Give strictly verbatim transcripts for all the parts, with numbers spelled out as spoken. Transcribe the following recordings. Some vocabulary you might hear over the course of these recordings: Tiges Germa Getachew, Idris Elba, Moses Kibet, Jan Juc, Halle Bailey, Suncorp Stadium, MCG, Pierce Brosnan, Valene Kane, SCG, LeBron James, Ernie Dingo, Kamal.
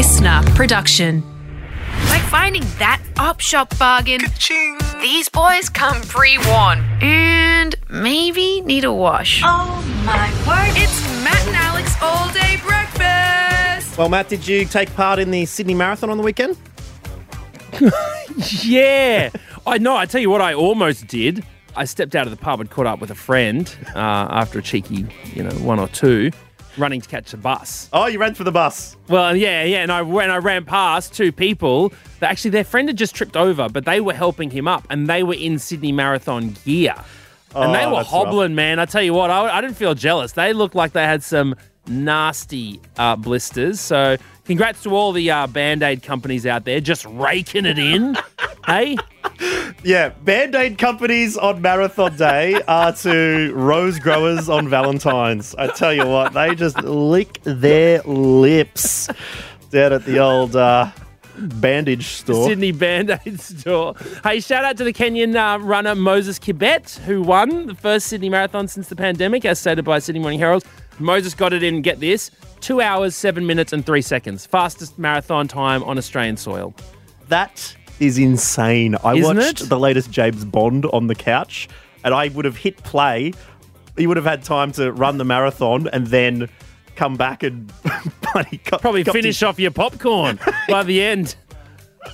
listener production. Like finding that op shop bargain, ka-ching, these boys come pre-worn and maybe need a wash. Oh my word. It's Matt and Alex all day breakfast. Well, Matt, did you take part in the Sydney Marathon on the weekend? Yeah. I know. I tell you what, I almost did. I stepped out of the pub and caught up with a friend uh, after a cheeky, you know, one or two, running to catch the bus. Oh, you ran for the bus. Well, yeah, yeah. And I when I ran past two people, that actually their friend had just tripped over, but they were helping him up and they were in Sydney Marathon gear. And oh, they were hobbling, rough. Man. I tell you what, I, I didn't feel jealous. They looked like they had some nasty uh, blisters. So congrats to all the uh, Band-Aid companies out there just raking it in. Hey? Yeah, Band-Aid companies on Marathon Day are to rose growers on Valentine's. I tell you what, they just lick their lips down at the old uh, bandage store. Sydney Band-Aid store. Hey, shout out to the Kenyan uh, runner Moses Kibet, who won the first Sydney Marathon since the pandemic, as stated by Sydney Morning Herald. Moses got it in, get this, two hours, seven minutes and three seconds. Fastest marathon time on Australian soil. That is insane. I Isn't watched it? The latest James Bond on the couch and I would have hit play. He would have had time to run the marathon and then come back and got, probably got finish to... off your popcorn by the end.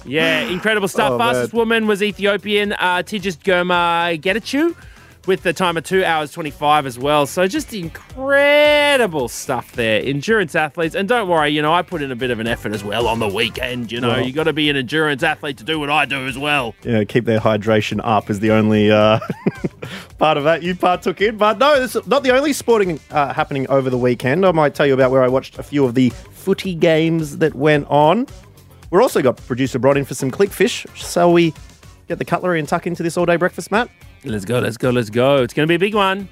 Yeah, incredible stuff. Oh, Fastest man. woman was Ethiopian uh, Tiges Germa Getachew with the time of two hours twenty-five as well. So just incredible stuff there. Endurance athletes. And don't worry, you know, I put in a bit of an effort as well on the weekend, you know. Well, you got to be an endurance athlete to do what I do as well. Yeah, keep their hydration up is the only uh, part of that you partook in. But no, this is not the only sporting uh, happening over the weekend. I might tell you about where I watched a few of the footy games that went on. We're also got producer Bron in for some clickfish. Shall we get the cutlery and tuck into this all-day breakfast, Matt? Let's go, let's go, let's go. It's going to be a big one.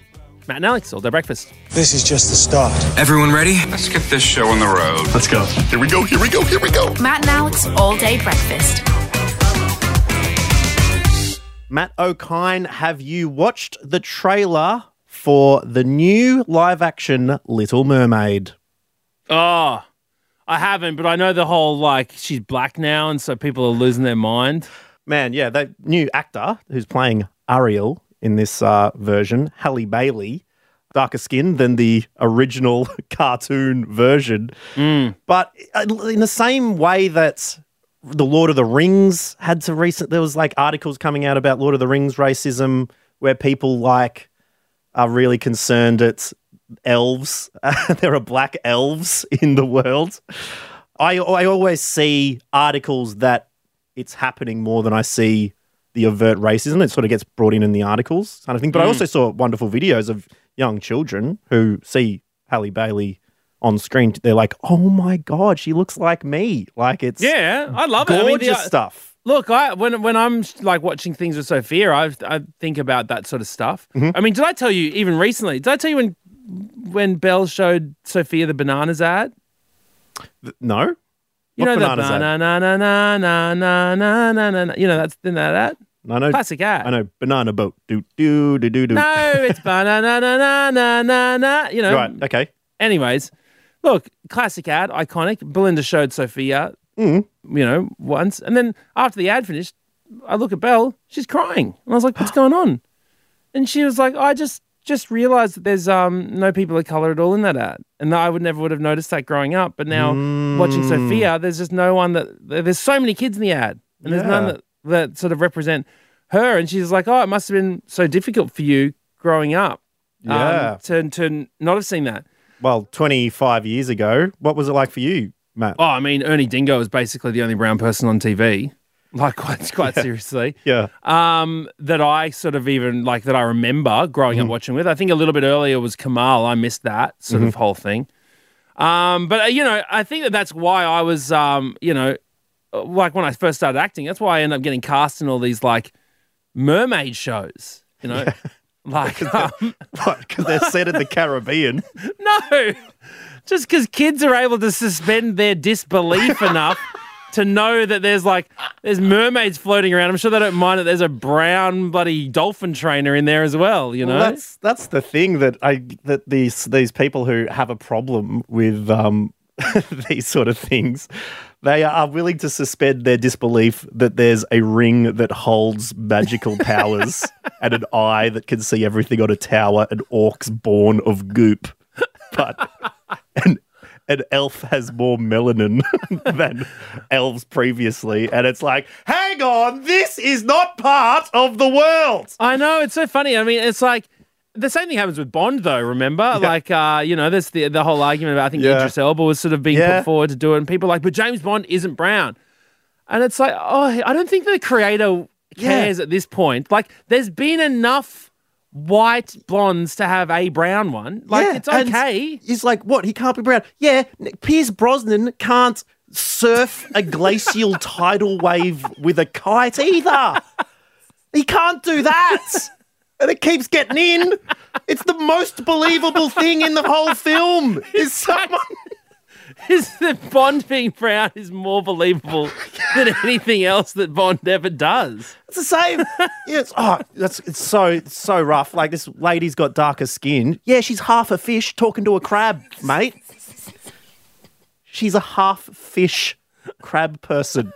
Matt and Alex, all day breakfast. This is just the start. Everyone ready? Let's get this show on the road. Let's go. Here we go, here we go, here we go. Matt and Alex, all day breakfast. Matt O'Kine, have you watched the trailer for the new live-action Little Mermaid? Oh, I haven't, but I know the whole, like, she's black now and so people are losing their mind. Man, yeah, that new actor who's playing Ariel in this uh, version, Halle Bailey, darker skin than the original cartoon version. Mm. But in the same way that the Lord of the Rings had to recent, there was like articles coming out about Lord of the Rings racism where people like are really concerned at elves. There are black elves in the world. I I always see articles that it's happening more than I see the overt racism. It sort of gets brought in in the articles kind of thing. But mm. I also saw wonderful videos of young children who see Halle Bailey on screen. They're like, oh, my God, she looks like me. Like it's yeah, I love gorgeous it. Gorgeous I mean, stuff. Look, I, when when I'm like watching things with Sophia, I, I think about that sort of stuff. Mm-hmm. I mean, did I tell you even recently, did I tell you when when Belle showed Sophia the bananas ad? No. You what know that na na na na na na na na na. You know that's in that ad. I know classic ad. I know banana boat. Do do do do do. No, it's banana na na na na na. You know. Right. Okay. Anyways, look, classic ad, iconic. Belinda showed Sophia, mm. you know, once, and then after the ad finished, I look at Belle. She's crying, and I was like, "What's going on?" And she was like, "I just just realised that there's um no people of colour at all in that ad." And I would never would have noticed that growing up. But now mm. watching Sophia, there's just no one that... There's so many kids in the ad. And yeah. there's none that, that sort of represent her. And she's like, oh, it must have been so difficult for you growing up yeah. um, to, to not have seen that. Well, twenty-five years ago, what was it like for you, Matt? Oh, I mean, Ernie Dingo was basically the only brown person on T V. Like, quite, quite yeah. seriously. Yeah. Um, that I sort of even, like, that I remember growing mm. up watching with. I think a little bit earlier was Kamal. I missed that sort mm-hmm. of whole thing. Um, but, uh, you know, I think that that's why I was, um, you know, like when I first started acting, that's why I ended up getting cast in all these, like, mermaid shows, you know. Yeah. Like, because um, they're, they're set in the Caribbean. No. Just because kids are able to suspend their disbelief enough to know that there's like, there's mermaids floating around. I'm sure they don't mind that there's a brown bloody dolphin trainer in there as well, you know? Well, that's that's the thing that I that these these people who have a problem with um, these sort of things They are willing to suspend their disbelief that there's a ring that holds magical powers and an eye that can see everything on a tower, an orc's born of goop. But an, an elf has more melanin than elves previously. And it's like, hang on, this is not part of the world. I know, it's so funny. I mean, it's like, the same thing happens with Bond, though, remember? Yeah. Like, uh, you know, there's the the whole argument about, I think, yeah. Idris Elba was sort of being yeah. put forward to do it, and people are like, but James Bond isn't brown. And it's like, oh, I don't think the creator cares yeah. at this point. Like, there's been enough white blondes to have a brown one. Like, yeah. it's okay. And he's like, what, he can't be brown? Yeah, Pierce Brosnan can't surf a glacial tidal wave with a kite either. He can't do that. And it keeps getting in. It's the most believable thing in the whole film. Is someone... Is that Bond being brown is more believable than anything else that Bond ever does. It's the same. Yeah, it's, oh, that's, it's so it's so rough. Like, this lady's got darker skin. Yeah, she's half a fish talking to a crab, mate. She's a half fish crab person.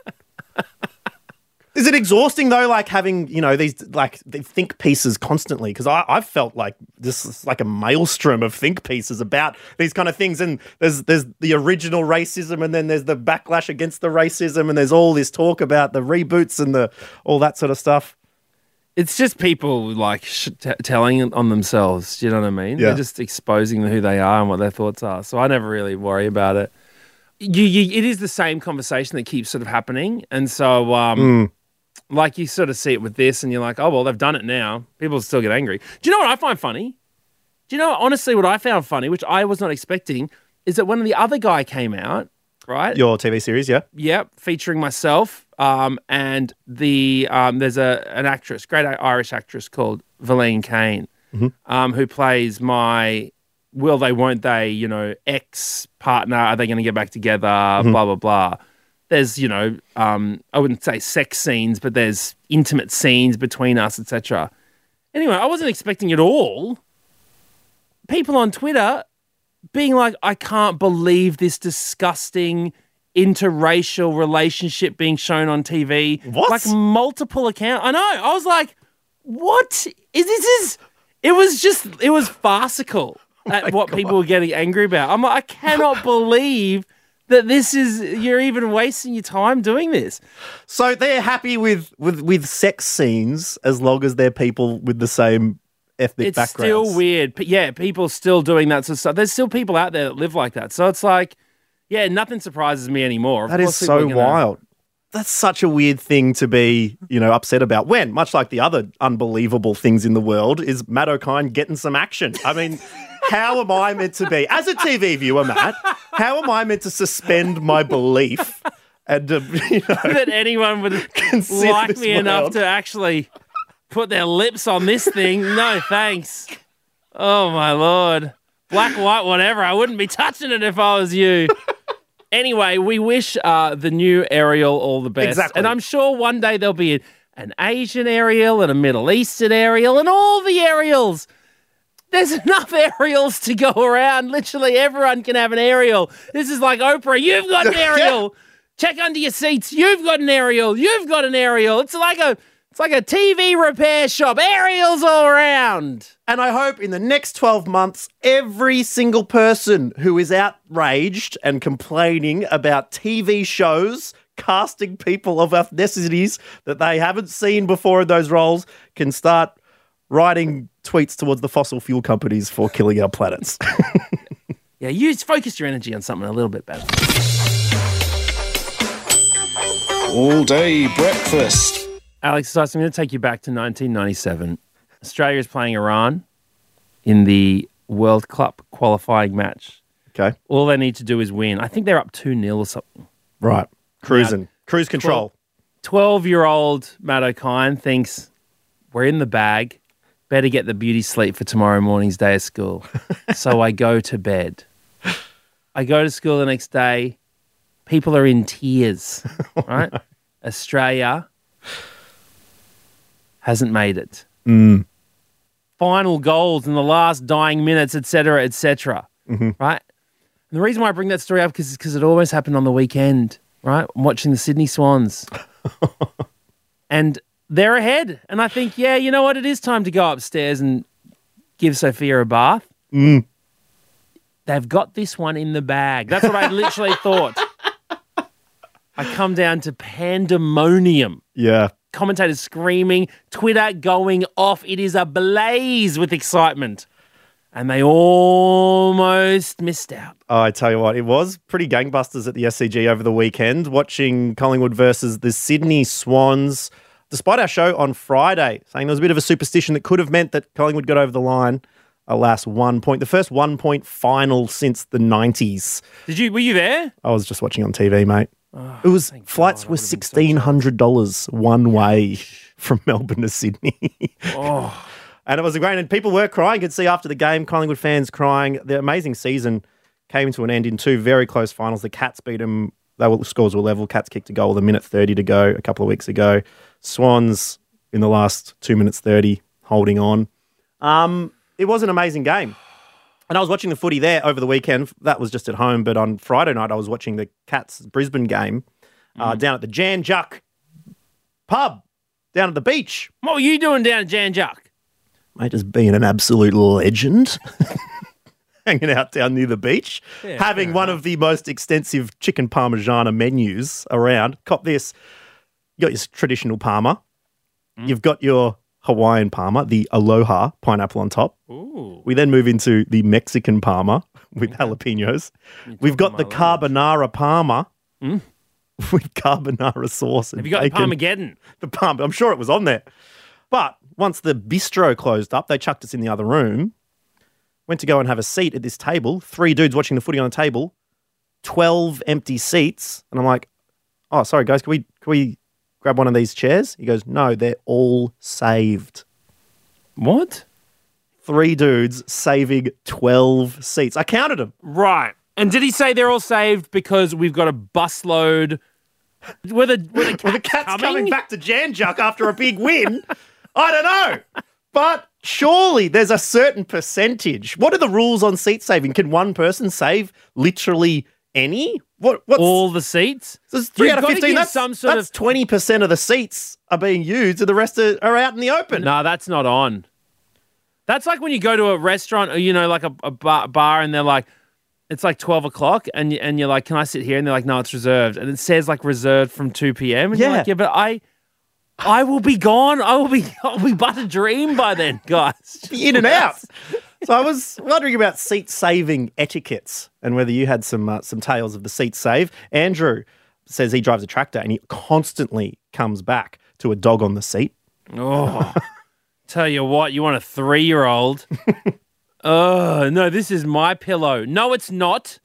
Is it exhausting, though, like having, you know, these, like, the think pieces constantly? Because I've felt like this is like a maelstrom of think pieces about these kind of things. And there's there's the original racism, and then there's the backlash against the racism, and there's all this talk about the reboots and the all that sort of stuff. It's just people, like, sh- t- telling on themselves, you know what I mean? Yeah. They're just exposing who they are and what their thoughts are. So I never really worry about it. You, you, it is the same conversation that keeps sort of happening. And so... um mm. Like, you sort of see it with this and you're like, oh, well, they've done it now. People still get angry. Do you know what I find funny? Do you know, honestly, what I found funny, which I was not expecting, is that when the other guy came out, right? Your T V series, yeah? Yep, featuring myself. Um, and the um, there's a an actress, great Irish actress called Valene Kane, mm-hmm. um, who plays my, will they, won't they, you know, ex-partner, are they going to get back together, mm-hmm. blah, blah, blah. There's, you know, um, I wouldn't say sex scenes, but there's intimate scenes between us, et cetera. Anyway, I wasn't expecting it all. People on Twitter being like, I can't believe this disgusting interracial relationship being shown on T V. What? Like, multiple accounts. I know. I was like, what? Is this is it was just, it was farcical oh at what God. people were getting angry about. I'm like, I cannot believe... that this is, you're even wasting your time doing this. So they're happy with, with, with sex scenes as long as they're people with the same ethnic it's backgrounds. It's still weird. But yeah, people still doing that sort of stuff. There's still people out there that live like that. So it's like, yeah, nothing surprises me anymore. Of that is so gonna... wild. That's such a weird thing to be, you know, upset about when, much like the other unbelievable things in the world, is Matt O'Kine getting some action. I mean... How am I meant to be, as a T V viewer, Matt, how am I meant to suspend my belief and uh, you know, that anyone would like me world. enough to actually put their lips on this thing? No, thanks. Oh, my Lord. Black, white, whatever. I wouldn't be touching it if I was you. Anyway, we wish uh, the new Ariel all the best. Exactly. And I'm sure one day there'll be an Asian Ariel and a Middle Eastern Ariel and all the Ariels. There's enough Ariels to go around. Literally everyone can have an Ariel. This is like Oprah. You've got an Ariel. Check under your seats. You've got an Ariel. You've got an Ariel. It's like a it's like a T V repair shop. Ariels all around. And I hope in the next twelve months, every single person who is outraged and complaining about T V shows casting people of ethnicities that they haven't seen before in those roles can start writing tweets towards the fossil fuel companies for killing our planets. Yeah, you focus your energy on something a little bit better. All day breakfast. Alex, I'm going to take you back to nineteen ninety-seven. Australia is playing Iran in the World Cup qualifying match. Okay. All they need to do is win. I think they're up two nil or something. Right. Cruising. Now, Cruise control. twelve-year-old Matt O'Kine thinks, we're in the bag. Better get the beauty sleep for tomorrow morning's day of school. So I go to bed. I go to school the next day. People are in tears, right? Oh, no. Australia hasn't made it. Mm. Final goals in the last dying minutes, et cetera, et cetera, mm-hmm. right? And the reason why I bring that story up is because it almost happened on the weekend, right? I'm watching the Sydney Swans. And they're ahead. And I think, yeah, you know what? It is time to go upstairs and give Sophia a bath. Mm. They've got this one in the bag. That's what I literally thought. I come down to pandemonium. Yeah. Commentators screaming, Twitter going off. It is ablaze with excitement. And they almost missed out. Oh, I tell you what, it was pretty gangbusters at the S C G over the weekend, watching Collingwood versus the Sydney Swans. Despite our show on Friday saying there was a bit of a superstition that could have meant that Collingwood got over the line, alas, one point. The first one-point final since the nineties. Did you? Were you there? I was just watching on T V, mate. Oh, it was flights God, were sixteen hundred dollars so one way from Melbourne to Sydney. Oh. And it was great. And people were crying. You could see after the game, Collingwood fans crying. The amazing season came to an end in two very close finals. The Cats beat them. They were, scores were level. Cats kicked a goal with a minute thirty to go a couple of weeks ago. Swans in the last two minutes thirty, holding on. Um, it was an amazing game. And I was watching the footy there over the weekend. That was just at home. But on Friday night, I was watching the Cats Brisbane game uh, mm. down at the Jan Juc pub down at the beach. What were you doing down at Jan Juc? Mate, just being an absolute legend, hanging out down near the beach, yeah, having one of the most extensive chicken parmigiana menus around. Cop this. You got your traditional parma. Mm. You've got your Hawaiian parma, the Aloha pineapple on top. Ooh. We then move into the Mexican parma with okay. jalapenos. We've got the carbonara lunch. parma mm. with carbonara sauce. Have and you got bacon. The Parmageddon? The parma. I'm sure it was on there. But once the bistro closed up, they chucked us in the other room, went to go and have a seat at this table, three dudes watching the footy on the table, twelve empty seats. And I'm like, oh, sorry, guys, can we can we grab one of these chairs? He goes, no, they're all saved. What? Three dudes saving twelve seats. I counted them. Right. And did he say they're all saved because we've got a busload? Were the, were the cats, were the cats coming? coming back to Jan Juc after a big win? I don't know. But surely there's a certain percentage. What are the rules on seat saving? Can one person save literally any? What? What's, all the seats? So it's three You've out of fifteen. That's, some sort that's of... twenty percent of the seats are being used and the rest are, are out in the open. No, that's not on. That's like when you go to a restaurant or, you know, like a, a bar, bar and they're like, it's like twelve o'clock and, and you're like, can I sit here? And they're like, no, it's reserved. And it says like reserved from two p.m. And yeah. you're like, yeah, but I... I will be gone. I will be I'll be but a dream by then, guys. In and out. So I was wondering about seat-saving etiquettes and whether you had some uh, some tales of the seat save. Andrew says he drives a tractor and he constantly comes back to a dog on the seat. Oh, tell you what, you want a three-year-old? Oh, no, this is my pillow. No, it's not.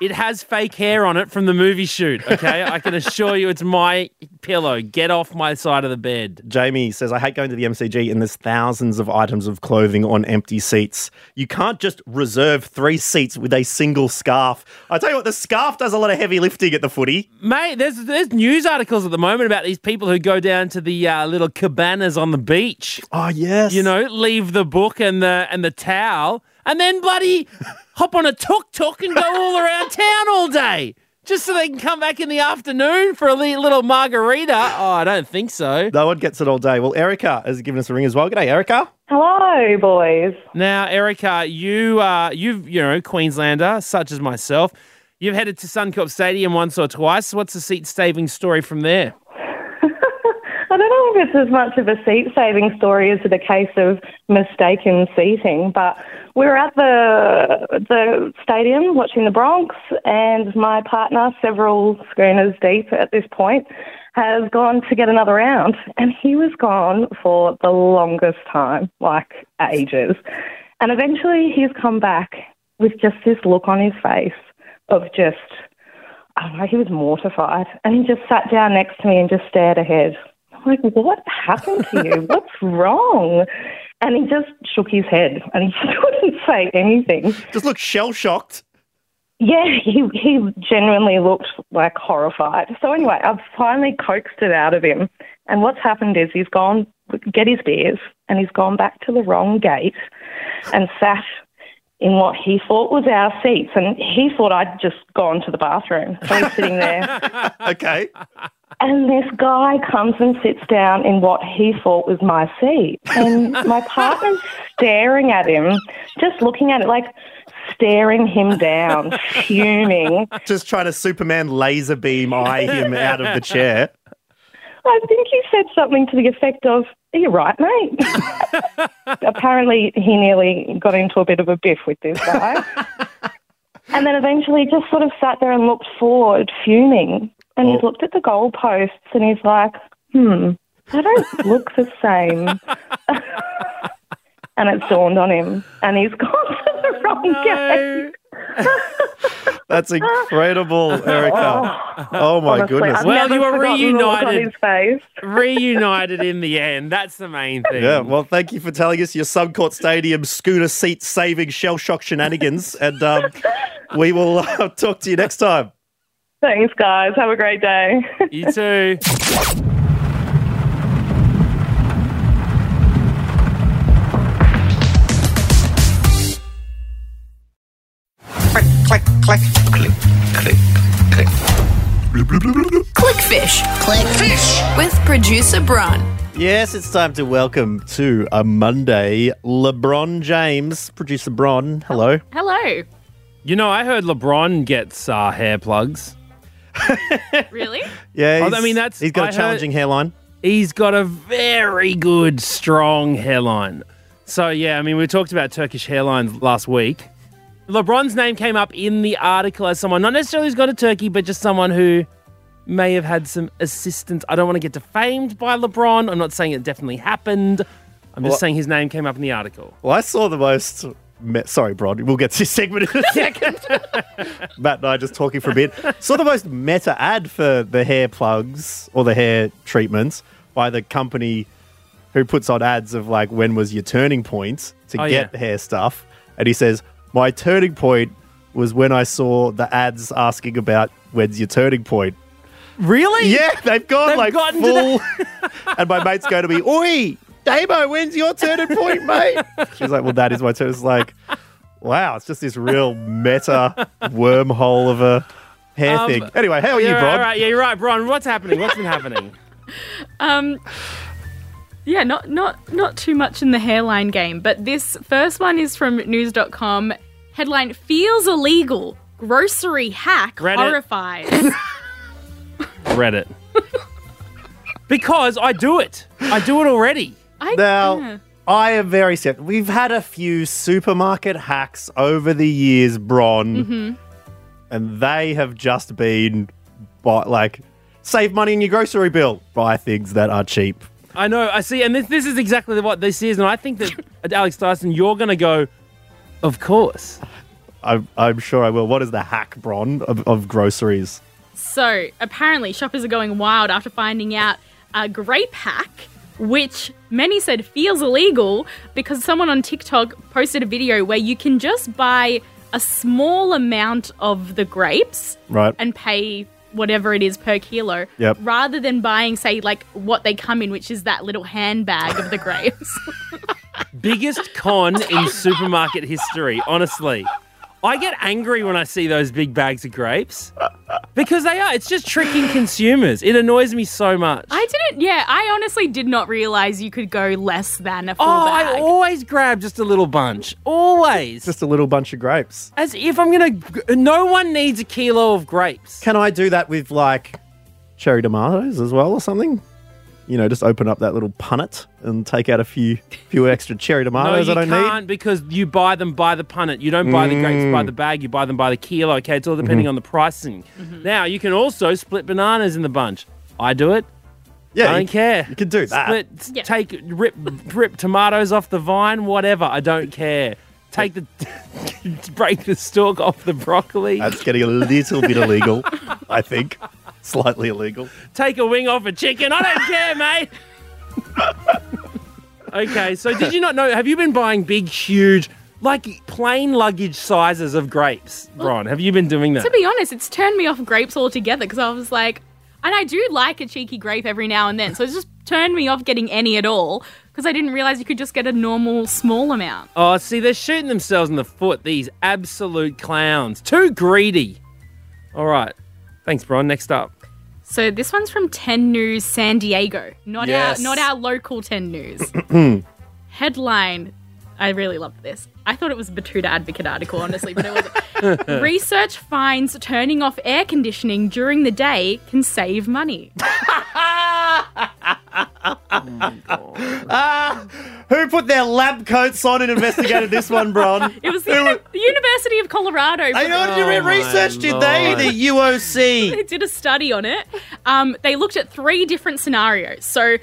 It has fake hair on it from the movie shoot, okay? I can assure you it's my pillow. Get off my side of the bed. Jamie says, I hate going to the M C G and there's thousands of items of clothing on empty seats. You can't just reserve three seats with a single scarf. I tell you what, the scarf does a lot of heavy lifting at the footy. Mate, there's there's news articles at the moment about these people who go down to the uh, little cabanas on the beach. Oh, yes. You know, leave the book and the and the towel. And then bloody hop on a tuk-tuk and go all around town all day just so they can come back in the afternoon for a little margarita. Oh, I don't think so. No one gets it all day. Well, Erica has given us a ring as well. G'day, Erica. Hello, boys. Now, Erica, you, uh, you've, you know, Queenslander, such as myself, you've headed to Suncorp Stadium once or twice. What's the seat-saving story from there? I don't know if it's as much of a seat-saving story as it a case of mistaken seating, but we were at the the stadium watching the Bronx, and my partner, several schooners deep at this point, has gone to get another round, and he was gone for the longest time, like ages. And eventually he's come back with just this look on his face of just, I don't know, he was mortified, and he just sat down next to me and just stared ahead. Like, what happened to you? What's wrong? And he just shook his head and he couldn't say anything. Just looked shell-shocked. Yeah, he, he genuinely looked, like, horrified. So anyway, I've finally coaxed it out of him. And what's happened is he's gone, get his beers, and he's gone back to the wrong gate and sat in what he thought was our seats, and he thought I'd just gone to the bathroom. So I'm sitting there. Okay. And this guy comes and sits down in what he thought was my seat. And my partner's staring at him, just looking at it, like staring him down, fuming. Just trying to Superman laser beam eye him out of the chair. I think he said something to the effect of, "Are you right, mate?" Apparently, he nearly got into a bit of a biff with this guy. And then eventually just sort of sat there and looked forward, fuming. And oh. He's looked at the goalposts and he's like, hmm, I don't look the same. And it's dawned on him. And he's gone to the wrong no. game. That's incredible, Erica. Oh, oh my Honestly, goodness. I've well, you were reunited. Reunited in the end. That's the main thing. Yeah, well, thank you for telling us your Suncorp Stadium scooter seat saving shell shock shenanigans. And um, we will uh, talk to you next time. Thanks, guys. Have a great day. You too. Click, click, click, click, click. Click fish. Click fish. With producer Bron. Yes, it's time to welcome to a Monday LeBron James. Producer Bron, hello. Hello. You know, I heard LeBron gets uh, hair plugs. Really? Yeah. I mean, that's he's got I a challenging hairline. He's got a very good, strong hairline. So, yeah, I mean, we talked about Turkish hairlines last week. LeBron's name came up in the article as someone, not necessarily who's got a turkey, but just someone who may have had some assistance. I don't want to get defamed by LeBron. I'm not saying it definitely happened. I'm just well, saying his name came up in the article. Well, I saw the most... Me- Sorry, Bron, we'll get to this segment in a second. Matt and I just talking for a bit. Saw the most meta ad for the hair plugs or the hair treatments by the company who puts on ads of like, when was your turning point to oh, get yeah. hair stuff? And he says... My turning point was when I saw the ads asking about when's your turning point. Really? Yeah, they've gone they've like gotten full. The- and my mate's going to be, oi, Damo, when's your turning point, mate? She's like, well, that is my turn. It's like, wow, it's just this real meta wormhole of a hair um, thing. Anyway, how are you, Bron? Right, right. Yeah, you're right, Bron. What's happening? What's been happening? Um... Yeah, not not not too much in the hairline game, but this first one is from news dot com. Headline, feels illegal. Grocery hack Reddit. Horrifies. Reddit. Because I do it. I do it already. I, now, yeah. I am very skeptical. We've had a few supermarket hacks over the years, Bron, mm-hmm. and they have just been, like, save money in your grocery bill. Buy things that are cheap. I know, I see, and this this is exactly what this is, and I think that, Alex Dyson, you're going to go, of course. I'm, I'm sure I will. What is the hack, Bron, of, of groceries? So, apparently, shoppers are going wild after finding out a grape hack, which many said feels illegal because someone on TikTok posted a video where you can just buy a small amount of the grapes right. and pay whatever it is per kilo, yep. rather than buying, say, like what they come in, which is that little handbag of the grapes. Biggest con in supermarket history, honestly. I get angry when I see those big bags of grapes because they are. It's just tricking consumers. It annoys me so much. I didn't, yeah, I honestly did not realise you could go less than a full oh, bag. Oh, I always grab just a little bunch. Always. Just a little bunch of grapes. As if I'm going to, no one needs a kilo of grapes. Can I do that with like cherry tomatoes as well or something? You know, just open up that little punnet and take out a few few extra cherry tomatoes no, I don't need. No, you can't because you buy them by the punnet. You don't buy mm. the grapes by the bag. You buy them by the kilo. Okay, it's all depending mm-hmm. on the pricing. Mm-hmm. Now, you can also split bananas in the bunch. I do it. Yeah, I don't you, care. You can do that. Split, yeah. Take, rip, rip tomatoes off the vine, whatever. I don't care. Take the, break the stalk off the broccoli. That's getting a little bit illegal, I think. Slightly illegal. Take a wing off a chicken. I don't care, mate. Okay, so did you not know, have you been buying big, huge, like plain luggage sizes of grapes, Bron? Well, have you been doing that? To be honest, it's turned me off grapes altogether because I was like, And I do like a cheeky grape every now and then, so it's just turned me off getting any at all because I didn't realise you could just get a normal small amount. Oh, see, they're shooting themselves in the foot, these absolute clowns. Too greedy. All right. Thanks, Bron. Next up. So this one's from ten News San Diego, not yes. our not our local ten News. Headline, I really loved this. I thought it was a Batuta Advocate article, honestly, but it wasn't. Research finds turning off air conditioning during the day can save money. Oh uh, who put their lab coats on and investigated this one, Bron? It was the, uni- was... the University of Colorado. I know. Did you read research? Did Lord. they? The U O C. They did a study on it. Um, they looked at three different scenarios. So,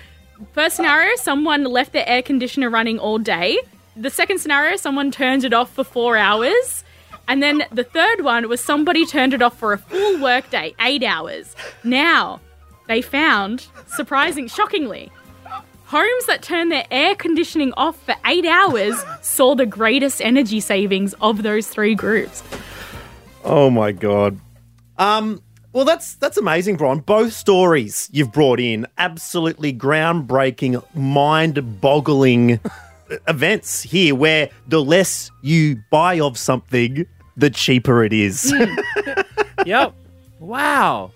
first scenario, someone left their air conditioner running all day. The second scenario, someone turned it off for four hours. And then the third one was somebody turned it off for a full workday, eight hours. Now, they found, surprising, shockingly, homes that turned their air conditioning off for eight hours saw the greatest energy savings of those three groups. Oh, my God. Um, well, that's that's amazing, Bron. Both stories you've brought in, absolutely groundbreaking, mind-boggling events here where the less you buy of something, the cheaper it is. Yep. Wow.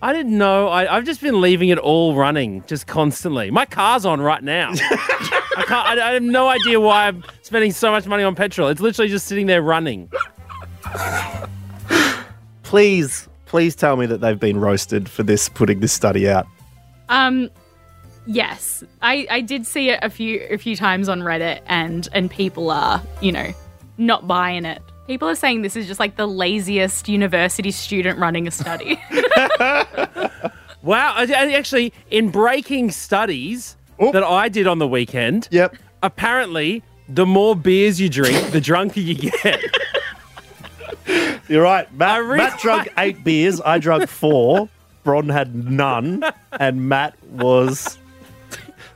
I didn't know. I, I've just been leaving it all running, just constantly. My car's on right now. I, can't, I, I have no idea why I'm spending so much money on petrol. It's literally just sitting there running. Please, please tell me that they've been roasted for this, putting this study out. Um, yes. I, I did see it a few a few times on Reddit, and and people are, you know, not buying it. People are saying this is just like the laziest university student running a study. Wow. Actually, in breaking studies Oop. that I did on the weekend, yep. apparently the more beers you drink, the drunker you get. You're right. Matt, really Matt drunk eight beers. I drunk four. Bron had none. And Matt was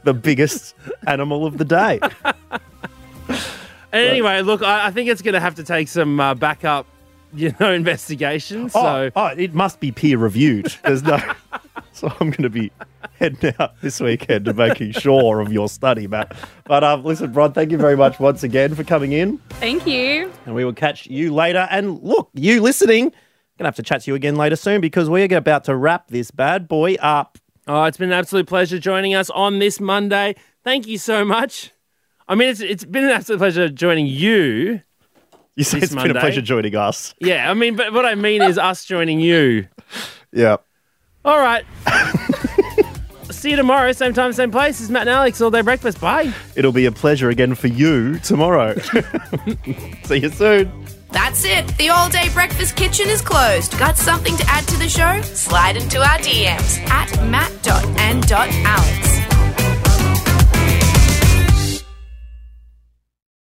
the biggest animal of the day. Anyway, look, I, I think it's going to have to take some uh, backup, you know, investigation. So, oh, oh, it must be peer reviewed. There's no, so I'm going to be heading out this weekend to making sure of your study, Matt. But um, listen, Bron, thank you very much once again for coming in. Thank you. And we will catch you later. And look, you listening, going to have to chat to you again later soon because we're about to wrap this bad boy up. Oh, it's been an absolute pleasure joining us on this Monday. Thank you so much. I mean, it's it's been an absolute pleasure joining you. You say it's Monday. Been a pleasure joining us. Yeah, I mean, but what I mean is us joining you. Yeah. All right. See you tomorrow, same time, same place. It's Matt and Alex, All Day Breakfast. Bye. It'll be a pleasure again for you tomorrow. See you soon. That's it. The All Day Breakfast kitchen is closed. Got something to add to the show? Slide into our D Ms at matt dot and dot